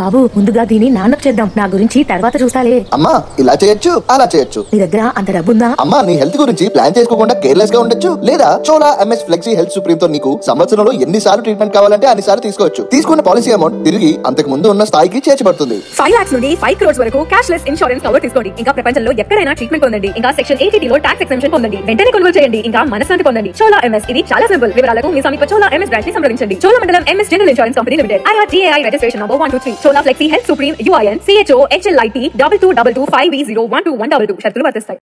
బాబు ముందుగా దీన్ని నానప్ చేద్దాం, నా గురించి తర్వాత చూస్తాలే. అమ్మా ఇలా చేయొచ్చు అలా చేయొచ్చు, నీ దగ్గర అంత డబ్బుందా? అమ్మా నీ హెల్త్ గురించి ప్లాన్ చేసుకోకుండా కేర్లెస్ గా ఉండొచ్చు, లేదా Chola MS flexi health supreme తో నీకు సంవత్సరంలో ఎన్నిసార్లు ట్రీట్మెంట్ కావాలంటే అన్నిసార్లు తీసుకోవచ్చు. తీసుకున్న పాలసీ అమౌంట్ తిరిగి అంతకు ముందు ఉన్న స్థాయికి చేర్చబడుతుంది. 5 lakhs నుండి 5 crores వరకు క్యాష్ లెస్ ఇన్సూరెన్స్ కవర్ తీసుకోండి. ఇంకా ప్రపంచంలో ఎక్కడైనా ట్రీట్మెంట్ పొందండి. ఇంకా సెక్షన్ 80 లో టాక్స్ ఎగ్జెంప్షన్ పొందండి. వెంటనే కొనుగోలు చేయండి. ఇంకా మనశ్శాంతి పొందండి. చోలా MS, ఇది చాలా సింపుల్. వివరాలకు మీ సమీప చోలా MS బ్రాంచ్ ని సంప్రదించండి. Cholamandalam MS general insurance company limited, IRDAI registration number 123. Solar Flexi Health Supreme UIN CHO HLIT 22 double 2 5E 012 1 double 2.